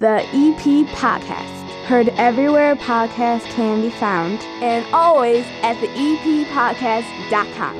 The EP Podcast, heard everywhere podcasts can be found, and always at theeppodcast.com.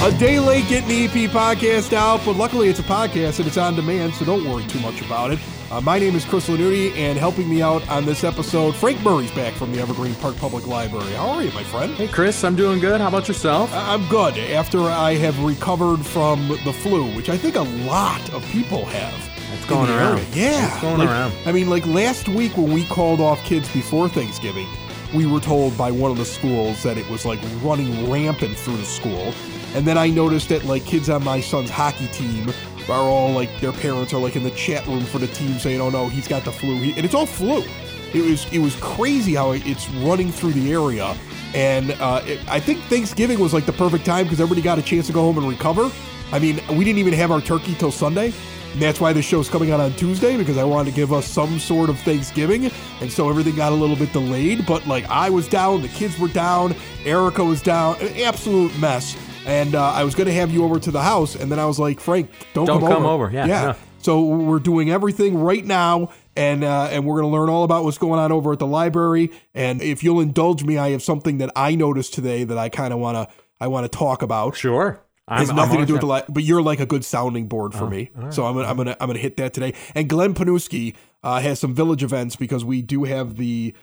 A day late getting the EP podcast out, but luckily it's a podcast and it's on demand, so don't worry too much about it. My name is Chris Lanuti, and helping me out on this episode, Frank Murray's back from the Evergreen Park Public Library. How are you, my friend? Hey, Chris. I'm doing good. How about yourself? I'm good. After I have recovered from the flu, which I think a lot of people have. It's going around. Yeah. It's going around. I mean, like last week when we called off kids before Thanksgiving, we were told by one of the schools that it was like running rampant through the school. And then I noticed that, like, kids on my son's hockey team are all, like, their parents are, like, in the chat room for the team saying, oh, no, he's got the flu. And it's all flu. It was crazy how it's running through the area. And I think Thanksgiving was, like, the perfect time because everybody got a chance to go home and recover. I mean, we didn't even have our turkey till Sunday. And that's why this show's coming out on Tuesday, because I wanted to give us some sort of Thanksgiving, and so everything got a little bit delayed. But, like, I was down, the kids were down, Erica was down, an absolute mess. And I was going to have you over to the house, and then I was like, Frank, don't come over. Yeah. No. So we're doing everything right now, and we're going to learn all about what's going on over at the library. And if you'll indulge me, I have something that I noticed today that I kind of want to talk about. Sure. It has nothing to do with the library, but you're like a good sounding board for me. Right. So I'm gonna hit that today. And Glenn Pniewski has some village events, because we do have the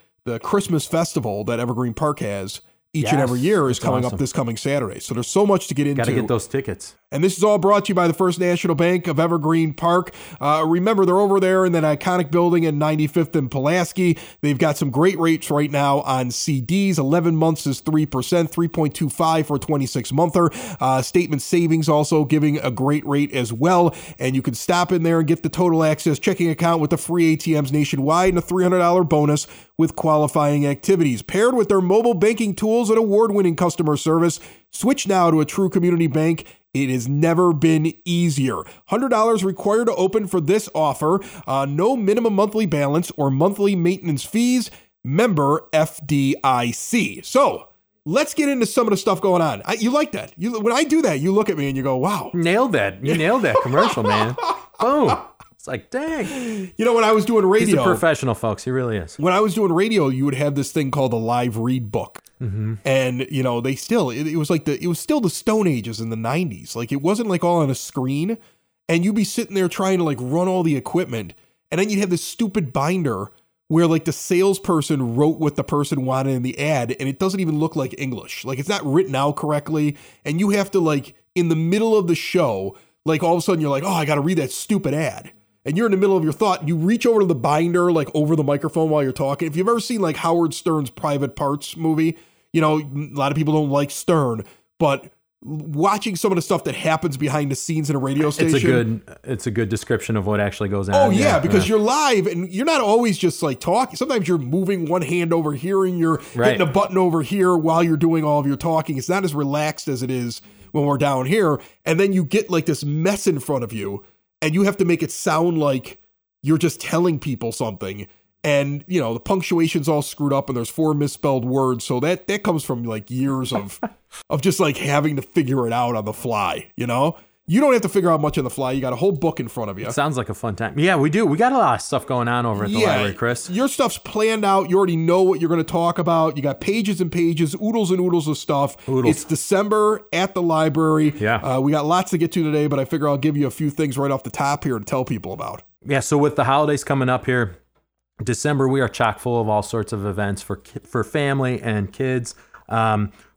Christmas festival that Evergreen Park has. Each and every year is coming up this coming Saturday. So there's so much to get into. Got to get those tickets. And this is all brought to you by the First National Bank of Evergreen Park. Remember, they're over there in that iconic building in 95th and Pulaski. They've got some great rates right now on CDs. 11 months is 3%, 3.25 for a 26-monther. Statement Savings also giving a great rate as well. And you can stop in there and get the Total Access checking account with the free ATMs nationwide and a $300 bonus with qualifying activities. Paired with their mobile banking tools and award-winning customer service, switch now to a true community bank. It has never been easier. $100 required to open for this offer. No minimum monthly balance or monthly maintenance fees. Member FDIC. So let's get into some of the stuff going on. You like that? When I do that, you look at me and you go, wow. Nailed that. You nailed that commercial, man. Boom. It's like, dang. You know, when I was doing radio. He's a professional, folks. He really is. When I was doing radio, you would have this thing called a live read book. Mm-hmm. And, you know, it was still the Stone Ages in the 90s. Like, it wasn't like all on a screen. And you'd be sitting there trying to, like, run all the equipment. And then you'd have this stupid binder where, like, the salesperson wrote what the person wanted in the ad. And it doesn't even look like English. Like, it's not written out correctly. And you have to, like, in the middle of the show, like, all of a sudden you're like, oh, I got to read that stupid ad. And you're in the middle of your thought, and you reach over to the binder, like over the microphone while you're talking. If you've ever seen like Howard Stern's Private Parts movie, you know, a lot of people don't like Stern, but watching some of the stuff that happens behind the scenes in a radio station. It's a good description of what actually goes on. Oh, yeah, because you're live, and you're not always just like talking. Sometimes you're moving one hand over here, and you're hitting a button over here while you're doing all of your talking. It's not as relaxed as it is when we're down here. And then you get like this mess in front of you. And you have to make it sound like you're just telling people something. And, you know, the punctuation's all screwed up and there's 4 misspelled words. So that comes from like years of just like having to figure it out on the fly. You know, you don't have to figure out much on the fly. You got a whole book in front of you. It sounds like a fun time. Yeah, we do. We got a lot of stuff going on over at the library, Chris. Your stuff's planned out. You already know what you're going to talk about. You got pages and pages, oodles and oodles of stuff. It's December at the library. Yeah. We got lots to get to today, but I figure I'll give you a few things right off the top here to tell people about. Yeah, so with the holidays coming up here, December, we are chock full of all sorts of events for family and kids.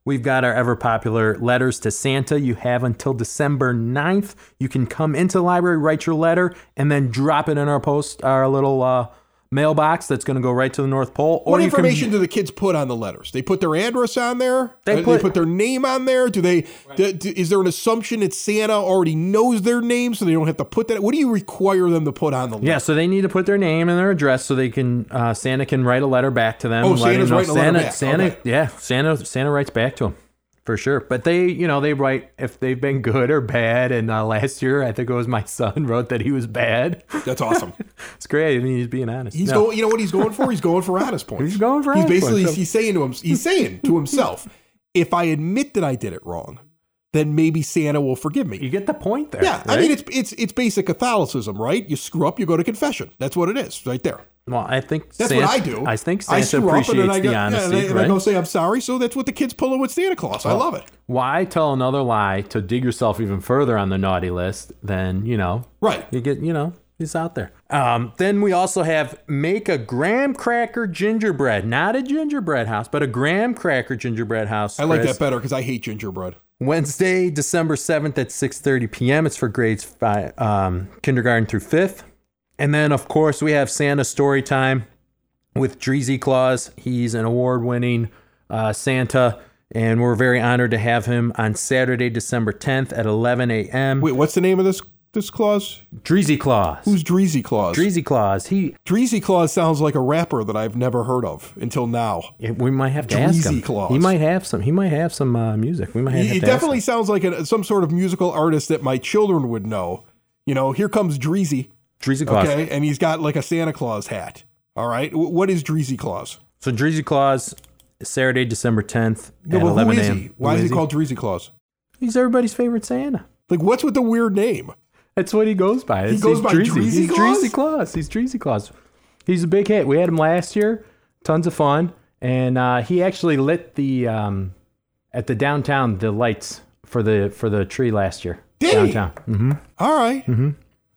We've got our ever popular letters to Santa. You have until December 9th. You can come into the library, write your letter, and then drop it in our little mailbox that's going to go right to the North Pole. Or what information do the kids put on the letters? They put their address on there? They put their name on there? Is there an assumption that Santa already knows their name so they don't have to put that? What do you require them to put on the letter? Yeah, so they need to put their name and their address so they can Santa can write a letter back to them. Oh, Santa's writing a letter back. Santa writes back to them. For sure. But they, you know, they write if they've been good or bad. And last year, I think it was my son wrote that he was bad. That's awesome. It's great. I mean, he's being honest. He's going, you know what he's going for? He's going for honest points. He's going for honest points. He's basically, he's saying to himself, if I admit that I did it wrong, then maybe Santa will forgive me. You get the point there. Yeah. Right? I mean, it's basic Catholicism, right? You screw up, you go to confession. That's what it is right there. Well, I think that's Santa, what I do. I think Santa appreciates the honesty, right? And I go say, I'm sorry. So that's what the kids pull with Santa Claus. Well, I love it. Why tell another lie to dig yourself even further on the naughty list than, you know. Right. You get, you know, it's out there. Then we also have make a graham cracker gingerbread. Not a gingerbread house, but a graham cracker gingerbread house. Chris. I like that better because I hate gingerbread. Wednesday, December 7th at 6:30 p.m. It's for grades five, kindergarten through 5th. And then, of course, we have Santa Story Time with Dreezy Claus. He's an award-winning Santa, and we're very honored to have him on Saturday, December 10th at 11 a.m. Wait, what's the name of this Claus? Dreezy Claus. Who's Dreezy Claus? Dreezy Claus. Dreezy Claus sounds like a rapper that I've never heard of until now. We might have to ask him. Dreezy Claus. He might have some music. We might have to ask him. It definitely sounds like some sort of musical artist that my children would know. You know, here comes Dreezy. Dreezy Claus. Okay, and he's got like a Santa Claus hat. All right. What is Dreezy Claus? So Dreezy Claus, Saturday, December 10th at 11 a.m. Why is he called Dreezy Claus? He's everybody's favorite Santa. Like, what's with the weird name? That's what he goes by. He goes by Dreezy Claus? He's Dreezy Claus. He's Dreezy Claus. He's a big hit. We had him last year. Tons of fun. And he actually lit the lights for the tree last year. Did downtown. Mm-hmm. All right. Mm-hmm.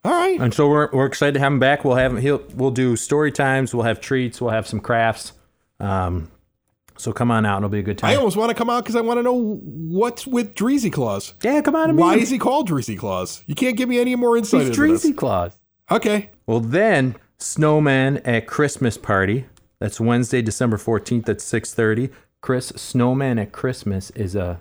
All right. And so we're excited to have him back. We'll have him. We'll do story times. We'll have treats. We'll have some crafts. So come on out. It'll be a good time. I almost want to come out because I want to know what's with Dreezy Claus. Yeah, come on. Why is he called Dreezy Claus? You can't give me any more insight into this. He's Dreezy Claus. Okay. Well, then Snowmen at Christmas Party. That's Wednesday, December 14th at 6:30. Chris, Snowmen at Christmas is a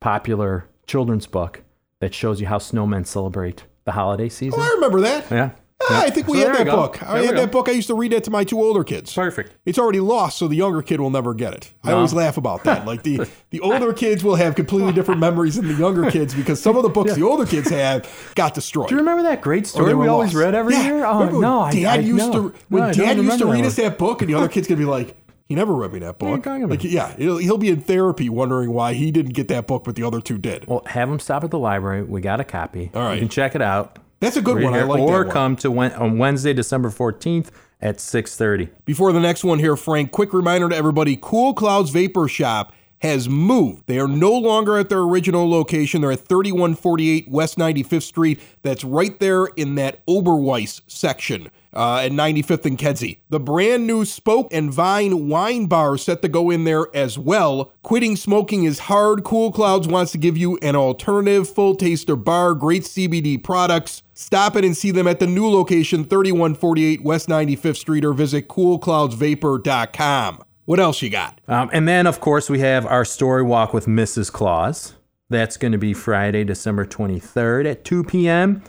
popular children's book that shows you how snowmen celebrate the holiday season. Oh, I remember that. Yeah. Ah, yep. I think we had that book. I had that book. I used to read that to my two older kids. Perfect. It's already lost, so the younger kid will never get it. No. I always laugh about that. Like the older kids will have completely different memories than the younger kids because some of the books the older kids have got destroyed. Do you remember that great story we always read every year? Oh, no. Dad used to read us that book, and the other kid's going to be like, he never read me that book. Like, yeah, he'll be in therapy wondering why he didn't get that book, but the other two did. Well, have him stop at the library. We got a copy. All right. You can check it out. That's a good one. I like that one. Or come to on Wednesday, December 14th at 6:30. Before the next one here, Frank, quick reminder to everybody, Cool Clouds Vapor Shop has moved. They are no longer at their original location. They're at 3148 West 95th Street. That's right there in that Oberweiss section at 95th and Kedzie. The brand new Spoke and Vine wine bar is set to go in there as well. Quitting smoking is hard. Cool Clouds wants to give you an alternative full taster bar, great CBD products. Stop in and see them at the new location, 3148 West 95th Street, or visit coolcloudsvapor.com. What else you got? And then, of course, we have our story walk with Mrs. Claus. That's going to be Friday, December 23rd at 2 p.m.,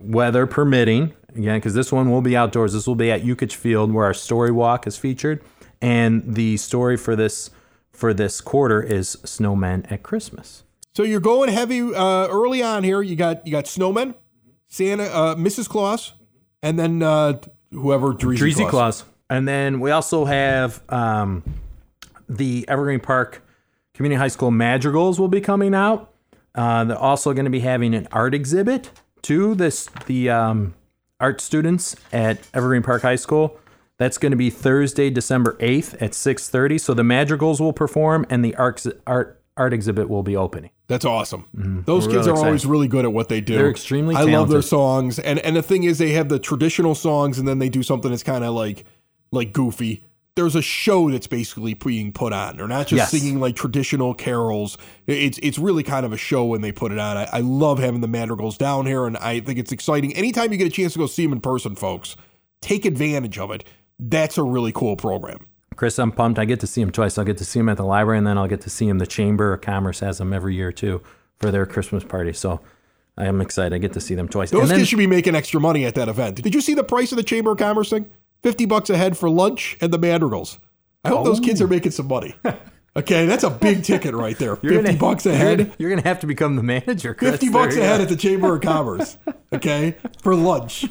weather permitting. Again, because this one will be outdoors. This will be at Yukich Field where our story walk is featured. And the story for this quarter is Snowmen at Christmas. So you're going heavy early on here. You got Snowmen, Santa, Mrs. Claus, and then whoever, Dreezy Claus. And then we also have the Evergreen Park Community High School Madrigals will be coming out. They're also going to be having an art exhibit to the art students at Evergreen Park High School. That's going to be Thursday, December 8th at 6:30. So the Madrigals will perform and the art exhibit will be opening. That's awesome. Mm-hmm. Those kids are always really good at what they do. They're extremely talented. I love their songs. And the thing is, they have the traditional songs and then they do something that's kind of like goofy. There's a show that's basically being put on. They're not just singing like traditional carols. It's really kind of a show when they put it on. I love having the Madrigals down here, and I think it's exciting. Anytime you get a chance to go see them in person, folks, take advantage of it. That's a really cool program. Chris, I'm pumped. I get to see him twice. I'll get to see him at the library, and then I'll get to see him. The Chamber of Commerce has them every year, too, for their Christmas party. So I am excited. I get to see them twice. Those kids should be making extra money at that event. Did you see the price of the Chamber of Commerce thing? $50 a head for lunch and the Madrigals. I hope those kids are making some money. Okay, that's a big ticket right there. $50 a head. You're going to have to become the manager, Chris. $50 a head at the Chamber of Commerce, okay, for lunch.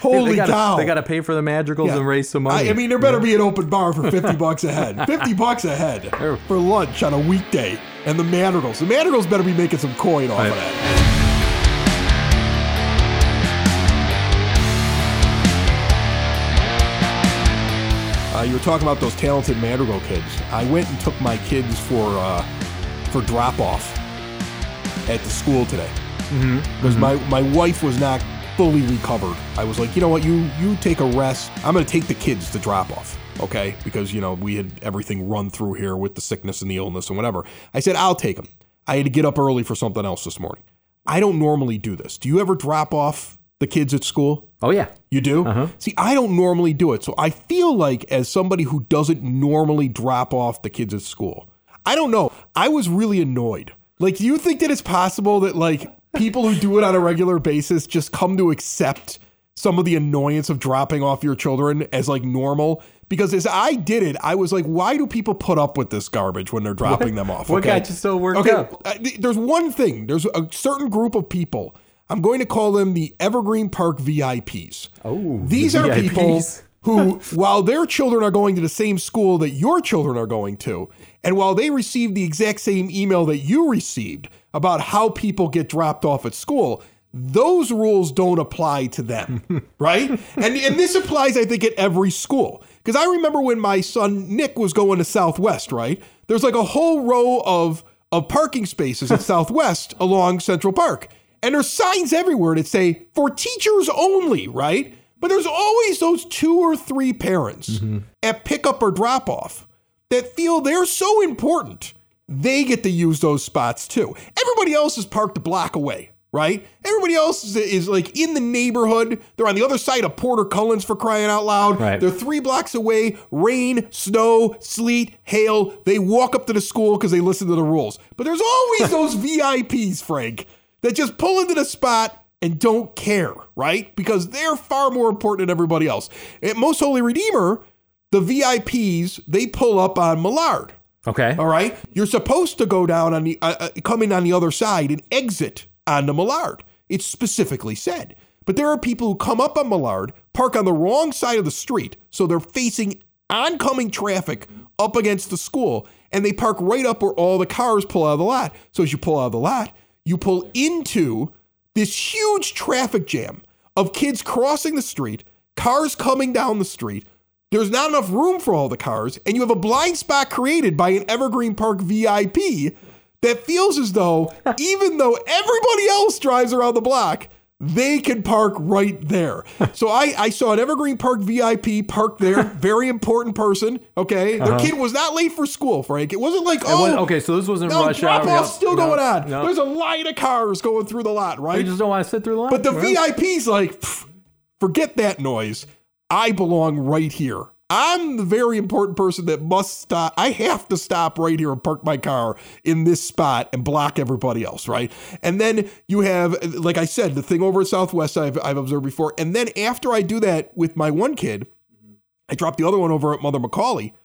Holy cow. They got to pay for the madrigals and raise some money. I mean, there better be an open bar for $50 a head. $50 a head for lunch on a weekday. And the madrigals. The madrigals better be making some coin off of that. You were talking about those talented Madrigal kids. I went and took my kids for drop-off at the school today. Because my wife was not fully recovered. I was like, you know what, you take a rest. I'm going to take the kids to drop-off, okay? Because, you know, we had everything run through here with the sickness and the illness and whatever. I said, I'll take them. I had to get up early for something else this morning. I don't normally do this. Do you ever drop off the kids at school? Oh, yeah. You do? See, I don't normally do it. So I feel like as somebody who doesn't normally drop off the kids at school, I don't know. I was really annoyed. Like, do you think that it's possible that, like, people who do it on a regular basis just come to accept some of the annoyance of dropping off your children as, like, normal? Because as I did it, I was like, why do people put up with this garbage when they're dropping them off? What got you so worked up? There's one thing. There's a certain group of people. I'm going to call them the Evergreen Park VIPs. Oh, these are VIPs. People who, while their children are going to the same school that your children are going to, and while they received the exact same email that you received about how people get dropped off at school, those rules don't apply to them, right? And this applies, I think, at every school. Because I remember when my son Nick was going to Southwest, right? There's like a whole row of parking spaces at Southwest along Central Park. And there's signs everywhere that say, for teachers only, right? But there's always those two or three parents at pickup or drop-off that feel they're so important, they get to use those spots too. Everybody else is parked a block away, right? Everybody else is like in the neighborhood. They're on the other side of Porter Cullen's, for crying out loud. Right. They're 3 blocks away, rain, snow, sleet, hail. They walk up to the school because they listen to the rules. But there's always those VIPs, Frank, that just pull into the spot and don't care, right? Because they're far more important than everybody else. At Most Holy Redeemer, the VIPs, they pull up on Millard. Okay. All right? You're supposed to go down on the, come in on the other side and exit onto Millard. It's specifically said. But there are people who come up on Millard, park on the wrong side of the street, so they're facing oncoming traffic up against the school, and they park right up where all the cars pull out of the lot. So as you pull out of the lot, you pull into this huge traffic jam of kids crossing the street, cars coming down the street. There's not enough room for all the cars, and you have a blind spot created by an Evergreen Park VIP that feels as though, even though everybody else drives around the block, they can park right there. So I saw an Evergreen Park VIP parked there, very important person, okay? Their kid was not late for school, Frank. It wasn't like, so this wasn't rush hour. Drop-off's still going on. There's a line of cars going through the lot, right? They just don't want to sit through the line. But the VIP's like, forget that noise. I belong right here. I'm the very important person that must stop. I have to stop right here and park my car in this spot and block everybody else, right? And then you have, like I said, the thing over at Southwest I've observed before. And then after I do that with my one kid, I drop the other one over at Mother Macaulay.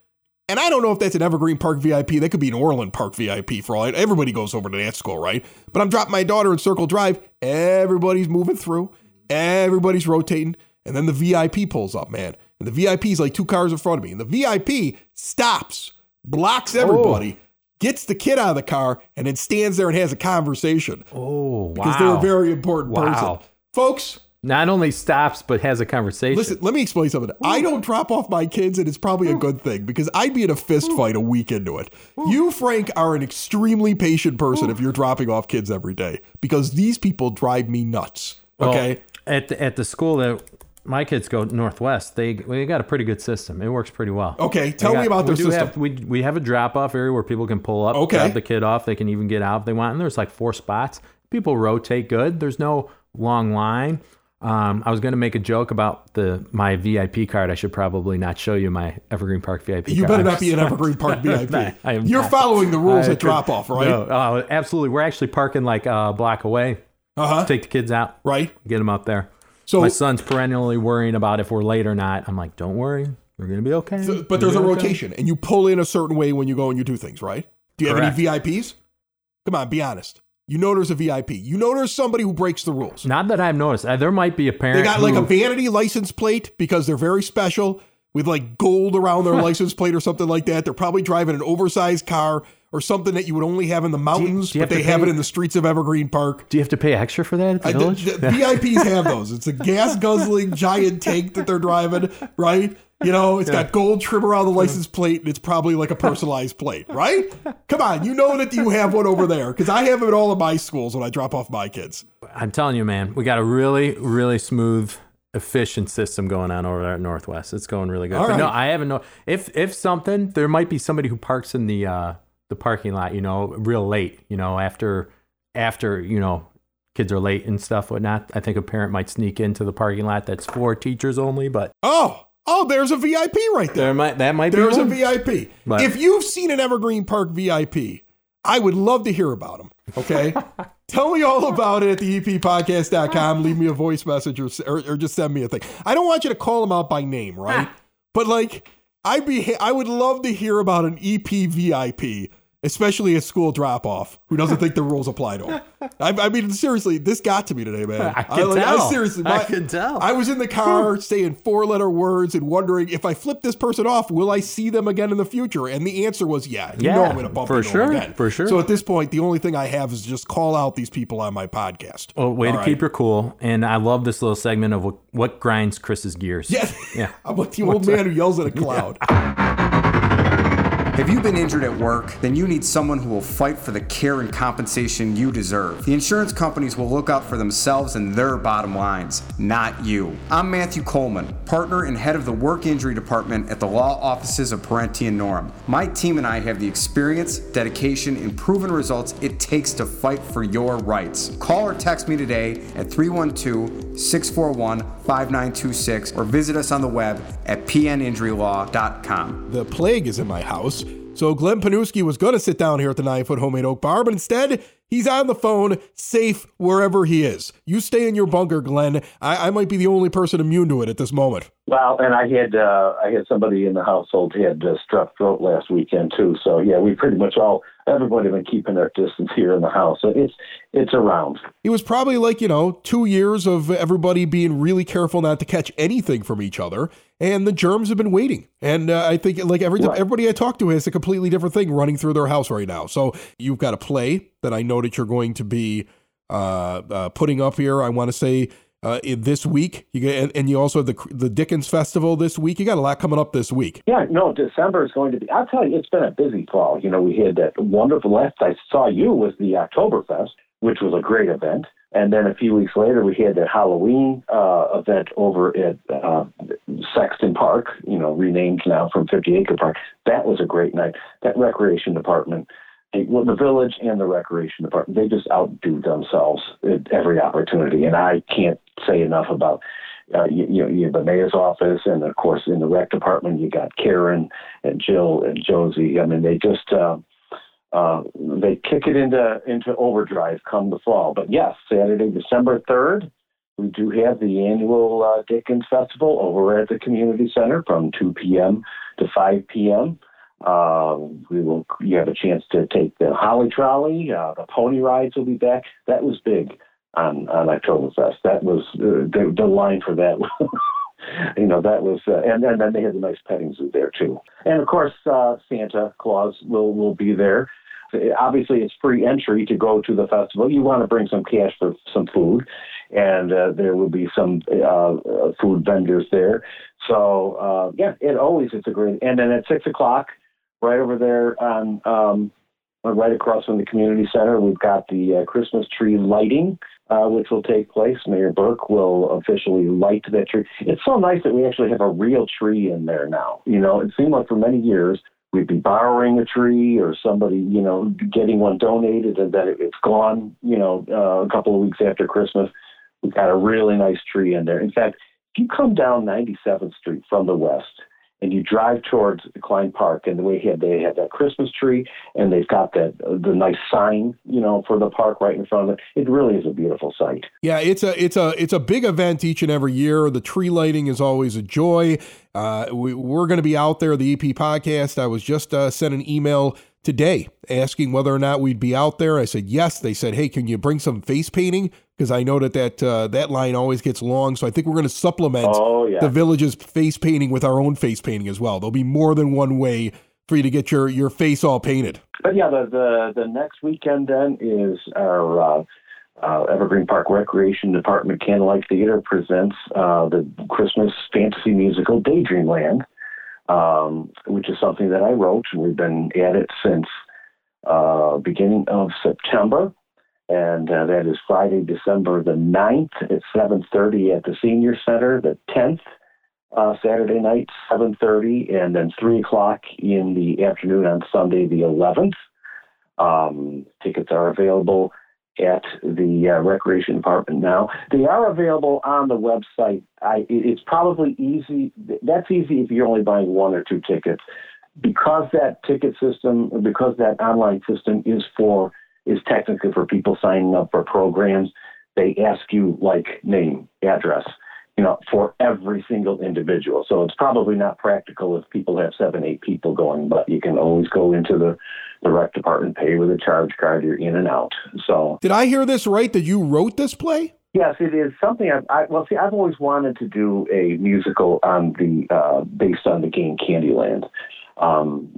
And I don't know if that's an Evergreen Park VIP. That could be an Orland Park VIP for all. Everybody goes over to that school, right? But I'm dropping my daughter in Circle Drive. Everybody's moving through. Everybody's rotating. And then the VIP pulls up, man. And the VIP is like 2 cars in front of me. And the VIP stops, blocks everybody, gets the kid out of the car, and then stands there and has a conversation. Oh, wow. Because they're a very important person. Folks. Not only stops, but has a conversation. Listen, let me explain something. I don't drop off my kids, and it's probably a good thing, because I'd be in a fist fight a week into it. You, Frank, are an extremely patient person if you're dropping off kids every day, because these people drive me nuts. Okay? Well, at the school that my kids go Northwest, we got a pretty good system. It works pretty well. Okay, tell me about their system. We have a drop-off area where people can pull up, grab the kid off. They can even get out if they want. And there's like 4 spots. People rotate good. There's no long line. I was going to make a joke about my VIP card. I should probably not show you my Evergreen Park VIP card. You better not be an Evergreen Park VIP. You're following the rules at drop-off, right? No, absolutely. We're actually parking like a block away. Take the kids out. Right. Get them up there. So my son's perennially worrying about if we're late or not. I'm like, don't worry. We're going to be okay. So, but there's a rotation, and you pull in a certain way when you go and you do things, right? Do you have any VIPs? Come on, be honest. You know there's a VIP. You know there's somebody who breaks the rules. Not that I've noticed. There might be a parent. They got like a vanity license plate because they're very special with like gold around their license plate or something like that. They're probably driving an oversized car or something that you would only have in the mountains, but they have it in the streets of Evergreen Park. Do you have to pay extra for that at the village? The VIPs have those. It's a gas-guzzling giant tank that they're driving, right? You know, it's got gold trim around the license plate, and it's probably like a personalized plate, right? Come on, you know that you have one over there, because I have them at all of my schools when I drop off my kids. I'm telling you, man, we got a really, really smooth, efficient system going on over there at Northwest. It's going really good. All right. No, I haven't known. If something, there might be somebody who parks in the parking lot, you know, real late, you know, after, you know, kids are late and stuff, whatnot. I think a parent might sneak into the parking lot that's for teachers only, but. Oh, there's a VIP right there. There's a VIP. But if you've seen an Evergreen Park VIP, I would love to hear about them. Okay. Tell me all about it at the eppodcast.com. Leave me a voice message or just send me a thing. I don't want you to call them out by name. Right. But like, I would love to hear about an EP VIP. Especially a school drop-off who doesn't think the rules apply to him. I mean, seriously, this got to me today, man. I can tell. I can tell. I was in the car saying four-letter words and wondering, if I flip this person off, will I see them again in the future? And the answer was, you know I'm going to bump into them again. For sure. So at this point, the only thing I have is just call out these people on my podcast. Oh, way to keep your cool. And I love this little segment of what grinds Chris's gears. Yes. Yeah. I'm like the old man who yells at a cloud. If you've been injured at work, then you need someone who will fight for the care and compensation you deserve. The insurance companies will look out for themselves and their bottom lines, not you. I'm Matthew Coleman, partner and head of the work injury department at the law offices of Parenti and Norum. My team and I have the experience, dedication, and proven results it takes to fight for your rights. Call or text me today at 312-641-5926 or visit us on the web at pninjurylaw.com. The plague is in my house. So Glenn Pniewski was going to sit down here at the 9-foot homemade oak bar, but instead he's on the phone, safe wherever he is. You stay in your bunker, Glenn. I might be the only person immune to it at this moment. Well, and I had somebody in the household had strep throat last weekend too. So yeah, we pretty much everybody been keeping their distance here in the house. So it's around. It was probably like, you know, 2 years of everybody being really careful not to catch anything from each other. And the germs have been waiting. And I think like everybody I talk to has a completely different thing running through their house right now. So you've got a play that I know that you're going to be putting up here. I want to say this week, you get, and you also have the Dickens Festival this week. You got a lot coming up this week. Yeah, no, December is going to be, I'll tell you, it's been a busy fall. You know, we had that wonderful last I saw you was the Oktoberfest, which was a great event. And then a few weeks later, we had that Halloween event over at Sexton Park, you know, renamed now from 50 Acre Park. That was a great night. That recreation department, the village and the recreation department, they just outdo themselves at every opportunity. And I can't say enough about, you have the mayor's office. And of course, in the rec department, you got Karen and Jill and Josie. I mean, they just... they kick it into overdrive come the fall. But yes, Saturday, December 3rd, we do have the annual Dickens Festival over at the community center from 2 p.m. to 5 p.m. You have a chance to take the Holly Trolley. The pony rides will be back. That was big on Oktoberfest. That was the line for that. You know, that was, and then they had a nice petting zoo there too. And of course, Santa Claus will be there. Obviously, it's free entry to go to the festival. You want to bring some cash for some food, and there will be some food vendors there. So, it's a great. And then at 6:00, right over there on right across from the community center, we've got the Christmas tree lighting, which will take place. Mayor Burke will officially light that tree. It's so nice that we actually have a real tree in there now. You know, it seemed like for many years, we'd be borrowing a tree or somebody, you know, getting one donated and then it's gone, you know, a couple of weeks after Christmas. We've got a really nice tree in there. In fact, if you come down 97th Street from the west and you drive towards Klein Park, and the way they had that Christmas tree, and they've got the nice sign, you know, for the park right in front of it. It really is a beautiful sight. Yeah, it's a big event each and every year. The tree lighting is always a joy. We're going to be out there. The EP podcast. I was just sent an email today asking whether or not we'd be out there. I said yes. They said, hey, can you bring some face painting? Because I know that line always gets long. So I think we're going to supplement the village's face painting with our own face painting as well. There'll be more than one way for you to get your face all painted. But yeah, the next weekend then is our Evergreen Park Recreation Department Candlelight Theater presents the Christmas fantasy musical Daydream Land, which is something that I wrote. We've been at it since beginning of September, and that is Friday, December the 9th at 7:30 at the Senior Center, the 10th Saturday night, 7:30, and then 3 o'clock in the afternoon on Sunday the 11th. Tickets are available at the Recreation Department now. They are available on the website. It's probably easy. That's easy if you're only buying one or two tickets. Because that online system is technically for people signing up for programs, they ask you like name, address, you know, for every single individual. So it's probably not practical if people have 7, 8 people going, but you can always go into the rec department, pay with a charge card, you're in and out. So did I hear this right, that you wrote this play? Yes, it is something I've always wanted to do a musical on based on the game Candyland.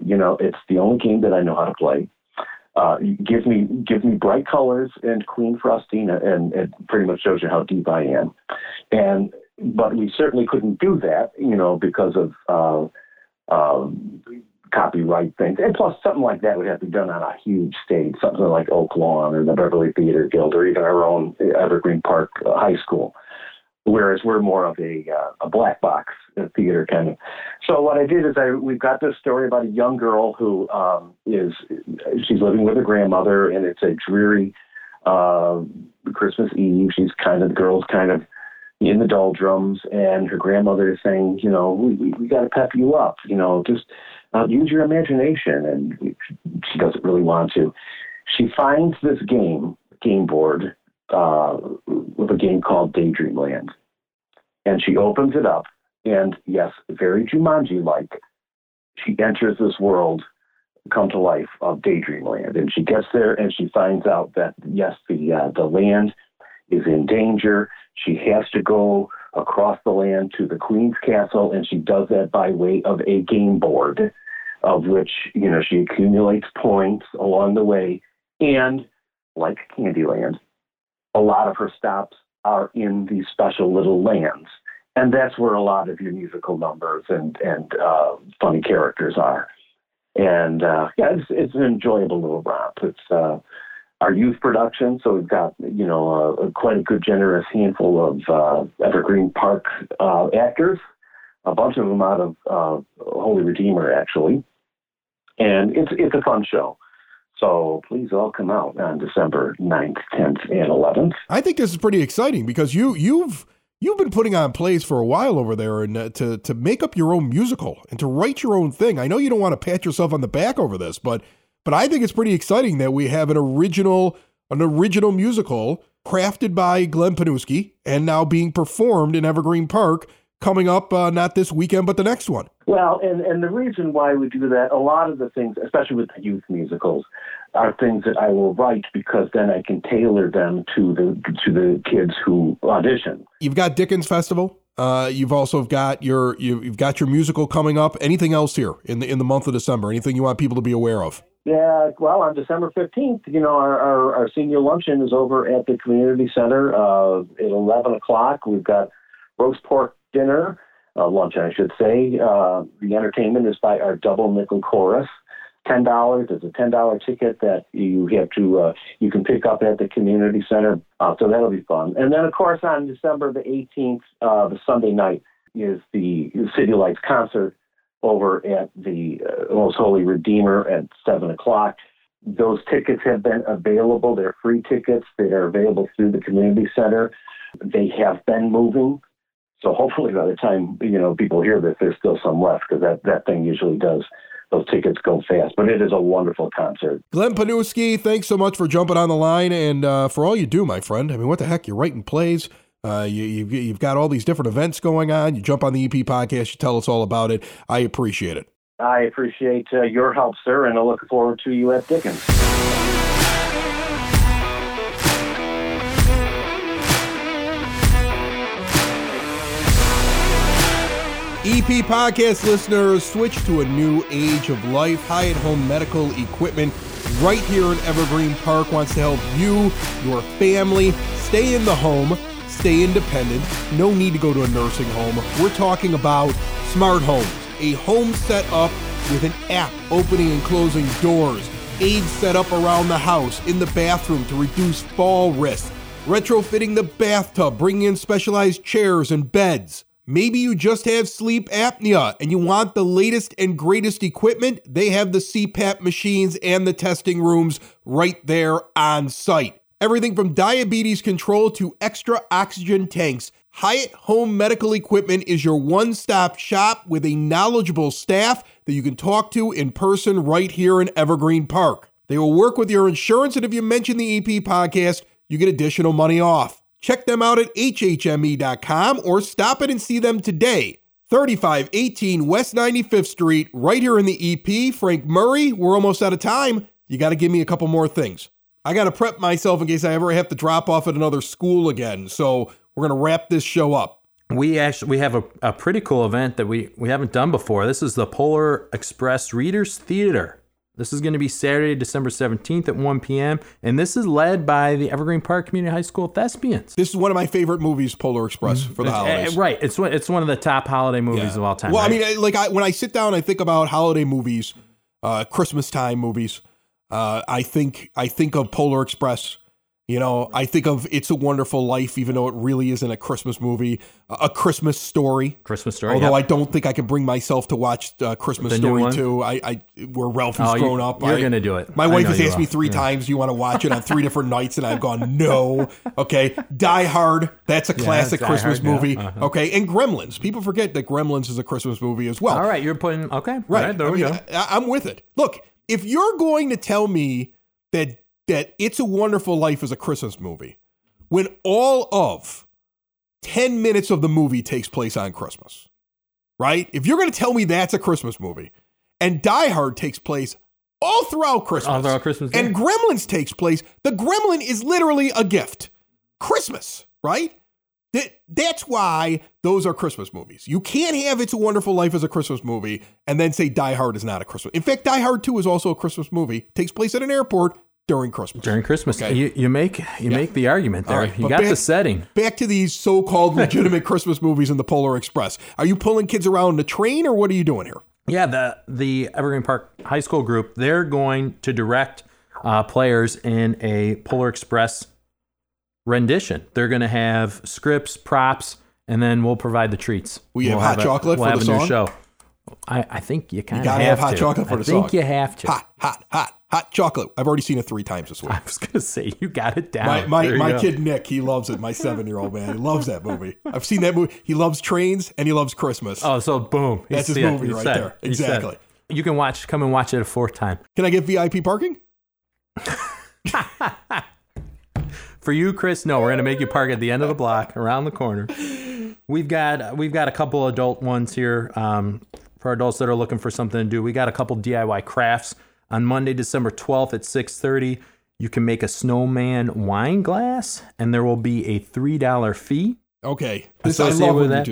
You know, it's the only game that I know how to play. Give me bright colors and Queen Faustina, and it pretty much shows you how deep I am. But we certainly couldn't do that, you know, because of copyright things. And plus, something like that would have to be done on a huge stage, something like Oak Lawn or the Beverly Theater Guild or even our own Evergreen Park High School, whereas we're more of a black box theater kind of. So what I did is we've got this story about a young girl who she's living with her grandmother, and it's a dreary Christmas Eve. She's the girl's in the doldrums, and her grandmother is saying, you know, we got to pep you up, you know, just use your imagination. And she doesn't really want to. She finds this game board with a game called Daydream Land, and she opens it up, and yes, very Jumanji-like, she enters this world come to life of Daydream Land, and she gets there and she finds out that yes, the land is in danger. She has to go across the land to the Queen's Castle, and she does that by way of a game board, of which, you know, she accumulates points along the way. And like Candyland, a lot of her stops are in these special little lands, and that's where a lot of your musical numbers and funny characters are. And it's an enjoyable little romp. It's our youth production, so we've got, you know, quite a good, generous handful of Evergreen Park actors, a bunch of them out of Holy Redeemer, actually. And it's a fun show. So please all come out on December 9th, 10th, and 11th. I think this is pretty exciting because you've been putting on plays for a while over there, and to make up your own musical and to write your own thing. I know you don't want to pat yourself on the back over this, but I think it's pretty exciting that we have an original musical crafted by Glenn Pniewski and now being performed in Evergreen Park, coming up not this weekend, but the next one. Well, and the reason why we do that, a lot of the things, especially with the youth musicals, are things that I will write because then I can tailor them to the kids who audition. You've got Dickens Festival. You've also got your musical coming up. Anything else here in the month of December? Anything you want people to be aware of? Yeah, well, on December 15th, you know, our senior luncheon is over at the community center at 11 o'clock. We've got roast pork dinner. Lunch, I should say. The entertainment is by our Double Nickel Chorus. $10. It's a $10 ticket that you have to you can pick up at the community center. So that'll be fun. And then, of course, on December the 18th, the Sunday night is the City Lights concert over at the Most Holy Redeemer at 7 o'clock. Those tickets have been available. They're free tickets. They are available through the community center. They have been moving. So hopefully by the time, you know, people hear this, there's still some left, because that thing usually does. Those tickets go fast, but it is a wonderful concert. Glenn Pniewski, thanks so much for jumping on the line and for all you do, my friend. I mean, what the heck? You're writing plays. You've got all these different events going on. You jump on the EP podcast. You tell us all about it. I appreciate it. I appreciate your help, sir, and I look forward to you at Dickens. EP podcast listeners, switch to a new age of life. Hyatt Home Medical Equipment right here in Evergreen Park wants to help you, your family, stay in the home, stay independent. No need to go to a nursing home. We're talking about smart homes, a home set up with an app opening and closing doors, aids set up around the house, in the bathroom to reduce fall risk, retrofitting the bathtub, bringing in specialized chairs and beds. Maybe you just have sleep apnea and you want the latest and greatest equipment. They have the CPAP machines and the testing rooms right there on site. Everything from diabetes control to extra oxygen tanks. Hyatt Home Medical Equipment is your one-stop shop with a knowledgeable staff that you can talk to in person right here in Evergreen Park. They will work with your insurance, and if you mention the EP podcast, you get additional money off. Check them out at hhme.com or stop in and see them today. 3518 West 95th Street, right here in the EP. Frank Murray, we're almost out of time. You got to give me a couple more things. I got to prep myself in case I ever have to drop off at another school again. So we're going to wrap this show up. We have a pretty cool event that we haven't done before. This is the Polar Express Readers Theater. This is going to be Saturday, December 17th at 1 p.m., and this is led by the Evergreen Park Community High School Thespians. This is one of my favorite movies, Polar Express, for the holidays. Right. It's one of the top holiday movies of all time. Well, right? I mean, like when I sit down, I think about holiday movies, Christmastime movies. I think of Polar Express. You know, I think of It's a Wonderful Life, even though it really isn't a Christmas movie. A Christmas Story. Although I don't think I can bring myself to watch Christmas Story 2, where Ralph has grown up. You're going to do it. My wife has asked me three times, do you want to watch it on three different nights? And I've gone, no. Okay. Die Hard. That's a classic Christmas movie. Yeah. Uh-huh. Okay. And Gremlins. People forget that Gremlins is a Christmas movie as well. All right. You're putting, okay. Right. There we go. I'm with it. Look, if you're going to tell me that It's a Wonderful Life is a Christmas movie, when all of 10 minutes of the movie takes place on Christmas, right? If you're going to tell me that's a Christmas movie, and Die Hard takes place all throughout Christmas, and Gremlins takes place, the gremlin is literally a gift. Christmas, right? That's why those are Christmas movies. You can't have It's a Wonderful Life as a Christmas movie and then say Die Hard is not a Christmas. In fact, Die Hard 2 is also a Christmas movie. It takes place at an airport. During Christmas. Okay. You make the argument there. Right, you got the setting. Back to these so-called legitimate Christmas movies in the Polar Express. Are you pulling kids around the train, or what are you doing here? Yeah, the Evergreen Park High School group, they're going to direct players in a Polar Express rendition. They're going to have scripts, props, and then we'll provide the treats. We'll have hot chocolate for the song. I think you kind of have to. You got to have hot chocolate for the song. I think you have to. Hot chocolate. I've already seen it three times this week. I was going to say, you got it down. My kid, Nick, he loves it. My 7-year-old, man. He loves that movie. I've seen that movie. He loves trains and he loves Christmas. Oh, so boom. That's his movie right there. Exactly. You can come and watch it a fourth time. Can I get VIP parking? For you, Chris, no. We're going to make you park at the end of the block, around the corner. We've got a couple adult ones here. For adults that are looking for something to do, we got a couple DIY crafts. On Monday, December 12th at 6:30, you can make a snowman wine glass, and there will be a $3 fee. Okay. I love when you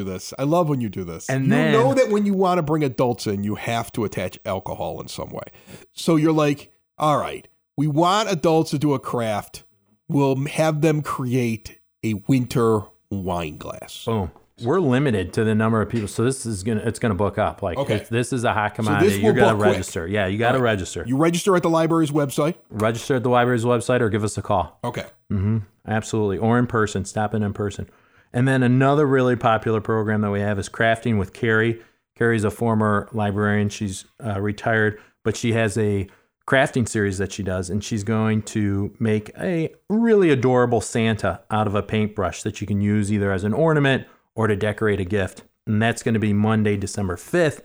do this. And you know that when you want to bring adults in, you have to attach alcohol in some way. So you're like, all right, we want adults to do a craft. We'll have them create a winter wine glass. Boom. We're limited to the number of people, so this is gonna book up. Like this is a hot commodity. So you're gonna register. Quick. Yeah, you gotta register. You register at the library's website. Register at the library's website, or give us a call. Okay. Mm-hmm. Absolutely, or in person. Stop in person. And then another really popular program that we have is Crafting with Carrie. Carrie's a former librarian. She's retired, but she has a crafting series that she does, and she's going to make a really adorable Santa out of a paintbrush that you can use either as an ornament or to decorate a gift. And that's going to be Monday, December 5th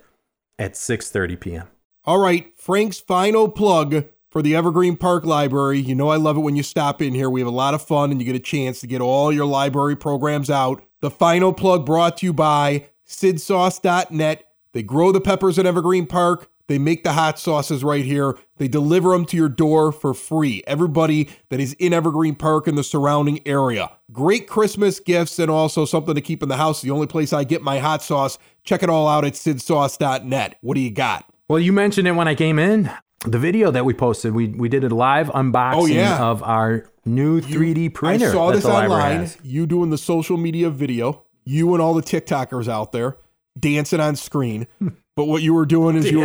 at 6:30 p.m. All right, Frank's final plug for the Evergreen Park Library. You know I love it when you stop in here. We have a lot of fun, and you get a chance to get all your library programs out. The final plug brought to you by SidSauce.net. They grow the peppers at Evergreen Park. They make the hot sauces right here. They deliver them to your door for free. Everybody that is in Evergreen Park and the surrounding area. Great Christmas gifts and also something to keep in the house. The only place I get my hot sauce. Check it all out at SidSauce.net. What do you got? Well, you mentioned it when I came in. The video that we posted, we did a live unboxing of our new 3D printer. I saw this online. You doing the social media video. You and all the TikTokers out there dancing on screen. But what you were doing is you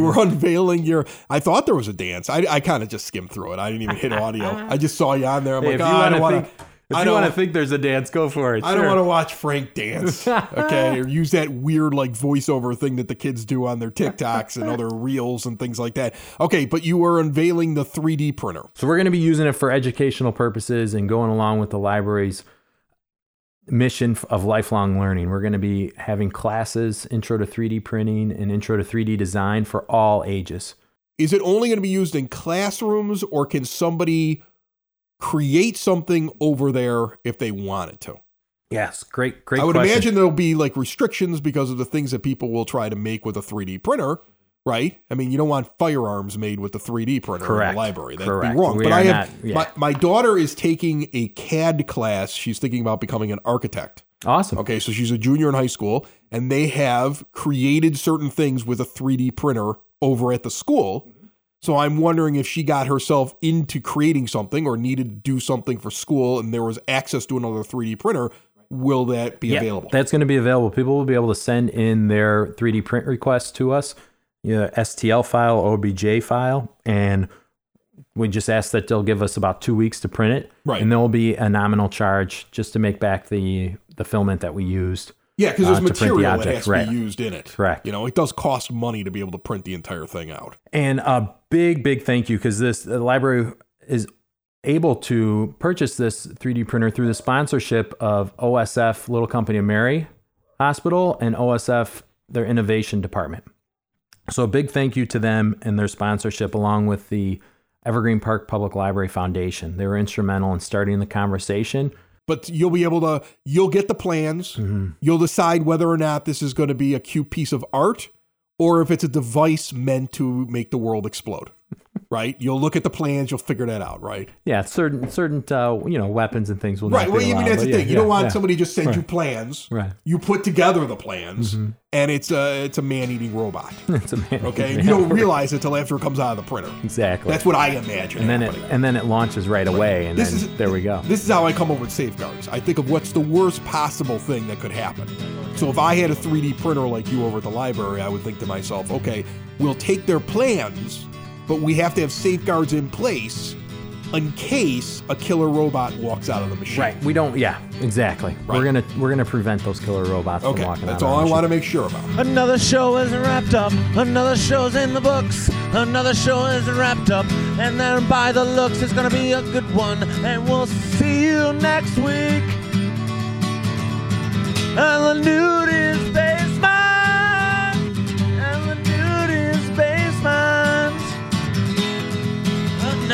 were unveiling your... I thought there was a dance. I kind of just skimmed through it. I didn't even hit audio. I just saw you on there. I'm if you want to think there's a dance, go for it. I don't want to watch Frank dance, okay? Or use that weird like voiceover thing that the kids do on their TikToks and other reels and things like that. Okay, but you were unveiling the 3D printer. So we're going to be using it for educational purposes and going along with the library's mission of lifelong learning. We're going to be having classes, intro to 3D printing and intro to 3D design for all ages. Is it only going to be used in classrooms, or can somebody create something over there if they wanted to? Yes, great. I would imagine there'll be like restrictions because of the things that people will try to make with a 3D printer, right? I mean, you don't want firearms made with the 3D printer in the library. That'd be wrong. But I have my daughter is taking a CAD class. She's thinking about becoming an architect. Awesome. Okay, so she's a junior in high school, and they have created certain things with a 3D printer over at the school. So I'm wondering if she got herself into creating something or needed to do something for school and there was access to another 3D printer, will that be available? That's going to be available. People will be able to send in their 3D print requests to us, STL file, OBJ file, and we just ask that they'll give us about 2 weeks to print it. Right. And there will be a nominal charge just to make back the filament that we used. Yeah, because there's material that has to be used in it. Correct. You know, it does cost money to be able to print the entire thing out. And a big thank you, because the library is able to purchase this 3D printer through the sponsorship of OSF Little Company of Mary Hospital and OSF, their innovation department. So a big thank you to them and their sponsorship, along with the Evergreen Park Public Library Foundation. They were instrumental in starting the conversation. But you'll get the plans. Mm-hmm. You'll decide whether or not this is going to be a cute piece of art or if it's a device meant to make the world explode, right? You'll look at the plans. You'll figure that out, right? Yeah, certain weapons and things will not be allowed. Right, well, that's the thing. You don't want somebody to just send you plans. Right. You put together the plans, and it's a man-eating robot. It's a man-eating robot. You don't realize it until after it comes out of the printer. Exactly. That's what I imagine. And then it launches right away, and there we go. This is how I come up with safeguards. I think of what's the worst possible thing that could happen. So if I had a 3D printer like you over at the library, I would think to myself, okay, we'll take their plans, but we have to have safeguards in place in case a killer robot walks out of the machine. Right. We don't. Yeah, exactly. Right. We're gonna prevent those killer robots from walking out of the machine. That's all I want to make sure about. Another show isn't wrapped up. Another show's in the books. Another show isn't wrapped up. And then by the looks, it's gonna be a good one. And we'll see you next week. And the nude is basement. And the nude is basement.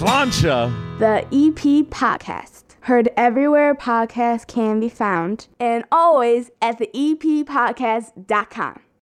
Launcher. The EP Podcast. Heard everywhere podcasts can be found and always at theeppodcast.com.